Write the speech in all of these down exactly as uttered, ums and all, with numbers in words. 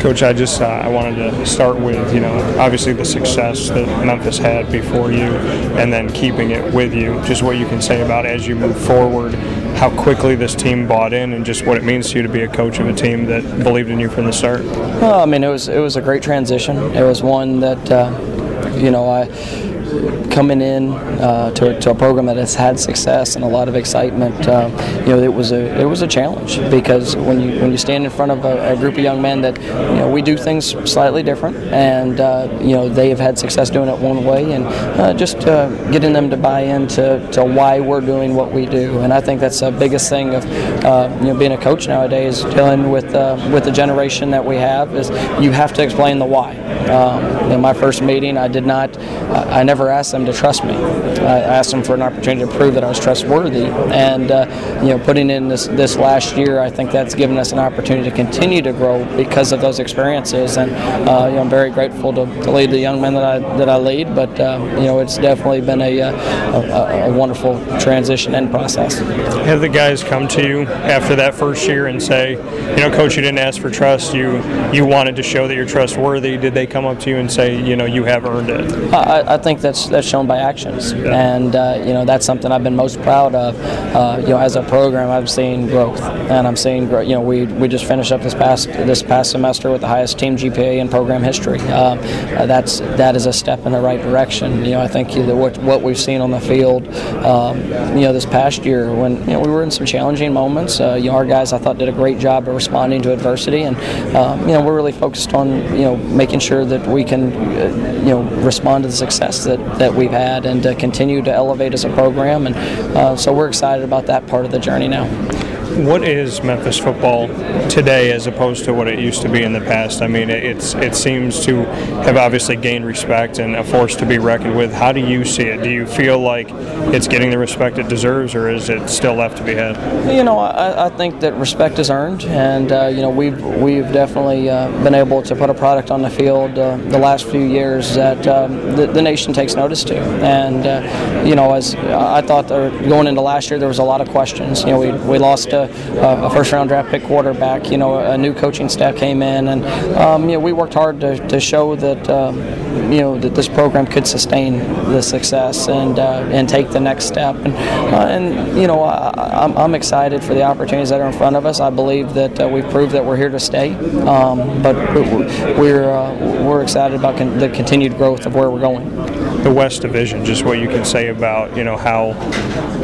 Coach, I just uh, I wanted to start with, you know, obviously the success that Memphis had before you and then keeping it with you. Just what you can say about as you move forward, how quickly this team bought in and just what it means to you to be a coach of a team that believed in you from the start. Well, I mean, it was, it was a great transition. It was one that, uh, you know, I... coming in uh, to, to a program that has had success and a lot of excitement, uh, you know, it was a it was a challenge, because when you when you stand in front of a, a group of young men that, you know, we do things slightly different, and uh, you know, they have had success doing it one way, and uh, just uh, getting them to buy into to why we're doing what we do. And I think that's the biggest thing of uh, you know, being a coach nowadays, dealing with uh, with the generation that we have, is you have to explain the why. Um, in my first meeting, I did not, I, I never asked them to trust me. I asked them for an opportunity to prove that I was trustworthy, and uh, you know, putting in this this last year, I think that's given us an opportunity to continue to grow because of those experiences. And uh, you know, I'm very grateful to, to lead the young men that I that I lead. But uh, you know, it's definitely been a, a, a, a wonderful transition and process. Have the guys come to you after that first year and say, you know, Coach, you didn't ask for trust. You you wanted to show that you're trustworthy. Did they come up to you and say, you know, you have earned it? I, I think that. That's, that's shown by actions, and uh, you know, that's something I've been most proud of. Uh, you know, as a program, I've seen growth, and I'm seeing growth. You know, we we just finished up this past this past semester with the highest team G P A in program history. Uh, that's that is a step in the right direction. You know, I think what what we've seen on the field, um, you know, this past year, when you know, we were in some challenging moments, uh, you know, our guys, I thought, did a great job of responding to adversity, and uh, you know, we're really focused on, you know, making sure that we can uh, you know, respond to the success that. that we've had and to continue to elevate as a program, and uh, so we're excited about that part of the journey now. What is Memphis football today as opposed to what it used to be in the past? I mean, it's it seems to have obviously gained respect and a force to be reckoned with. How do you see it? Do you feel like it's getting the respect it deserves, or is it still left to be had? You know, I, I think that respect is earned, and uh, you know, we've we've definitely uh, been able to put a product on the field uh, the last few years that um, the, the nation takes notice to. And uh, you know, as I thought going into last year, there was a lot of questions. You know, we we lost. Uh, Uh, a first-round draft pick quarterback. You know, a new coaching staff came in, and um, you know, we worked hard to, to show that um, you know, that this program could sustain the success and uh, and take the next step. And, uh, and you know, I, I'm, I'm excited for the opportunities that are in front of us. I believe that uh, we've proved that we're here to stay, um, but we're uh, we're excited about con- the continued growth of where we're going. The West Division, just what you can say about, you know, how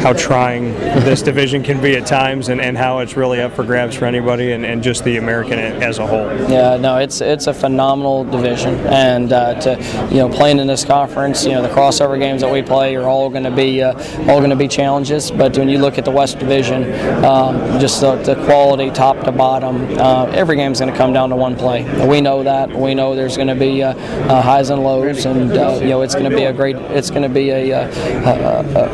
how trying this division can be at times, and, and how it's really up for grabs for anybody, and, and just the American as a whole. Yeah, no, it's it's a phenomenal division, and uh, to you know, playing in this conference, you know, the crossover games that we play are all going to be uh, all going to be challenges. But when you look at the West Division, um, just the, the quality, top to bottom, uh, every game's going to come down to one play. We know that. We know there's going to be uh, uh, highs and lows, and uh, you know, it's going to be a great it's going to be a a,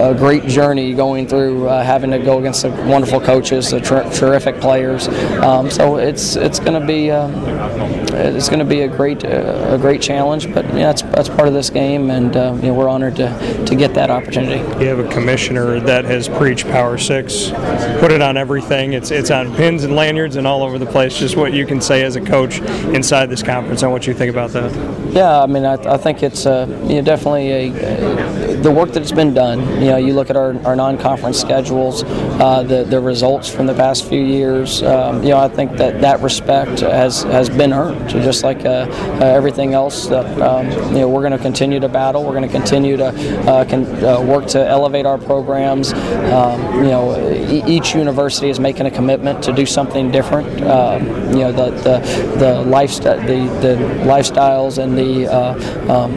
a a great journey going through, uh, having to go against the wonderful coaches, the ter- terrific players, um, so it's it's going to be uh, it's going to be a great uh, a great challenge, but yeah, that's that's part of this game, and uh, you know, we're honored to, to get that opportunity. You have a commissioner that has preached Power Six, put it on everything. It's it's on pins and lanyards and all over the place. Just what you can say as a coach inside this conference and what you think about that. Yeah, I mean, I, I think it's uh, you know, definitely. A, a, the work that's been done. You know, you look at our, our non-conference schedules, uh, the the results from the past few years. Um, you know, I think that that respect has, has been earned. So just like uh, uh, everything else, that um, you know, we're going to continue to battle. We're going to continue to uh, can, uh, work to elevate our programs. Um, you know, e- each university is making a commitment to do something different. Um, you know, the the the, lifestyle, the, the lifestyles and the uh, um,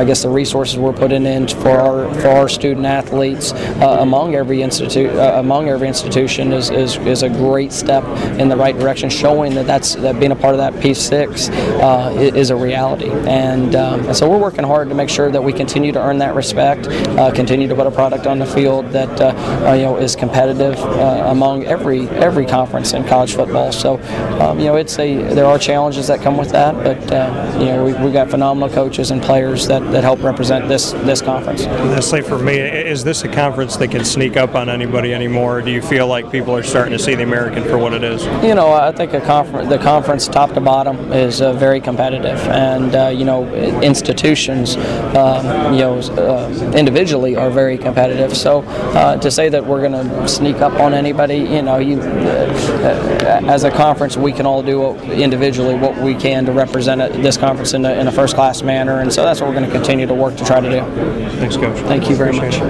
I guess the resources we're putting in challenge for our for our student athletes uh, among every institute uh, among every institution is, is is a great step in the right direction, showing that that's that being a part of that P six uh, is a reality. And, um, and so we're working hard to make sure that we continue to earn that respect, uh, continue to put a product on the field that uh, you know is competitive uh, among every every conference in college football. So um, you know it's a there are challenges that come with that, but uh, you know we we've got phenomenal coaches and players that, that help represent this this conference. Lastly, for me, is this a conference that can sneak up on anybody anymore? Or do you feel like people are starting to see the American for what it is? You know, I think a conference, the conference top to bottom is uh, very competitive, and uh, you know, institutions, um, you know, uh, individually are very competitive. So uh, to say that we're going to sneak up on anybody, you know, you uh, as a conference, we can all do individually what we can to represent this conference in a, in a first-class manner, and so that's what we're going to continue to work to try to do. Thanks, Coach. Thank you very much.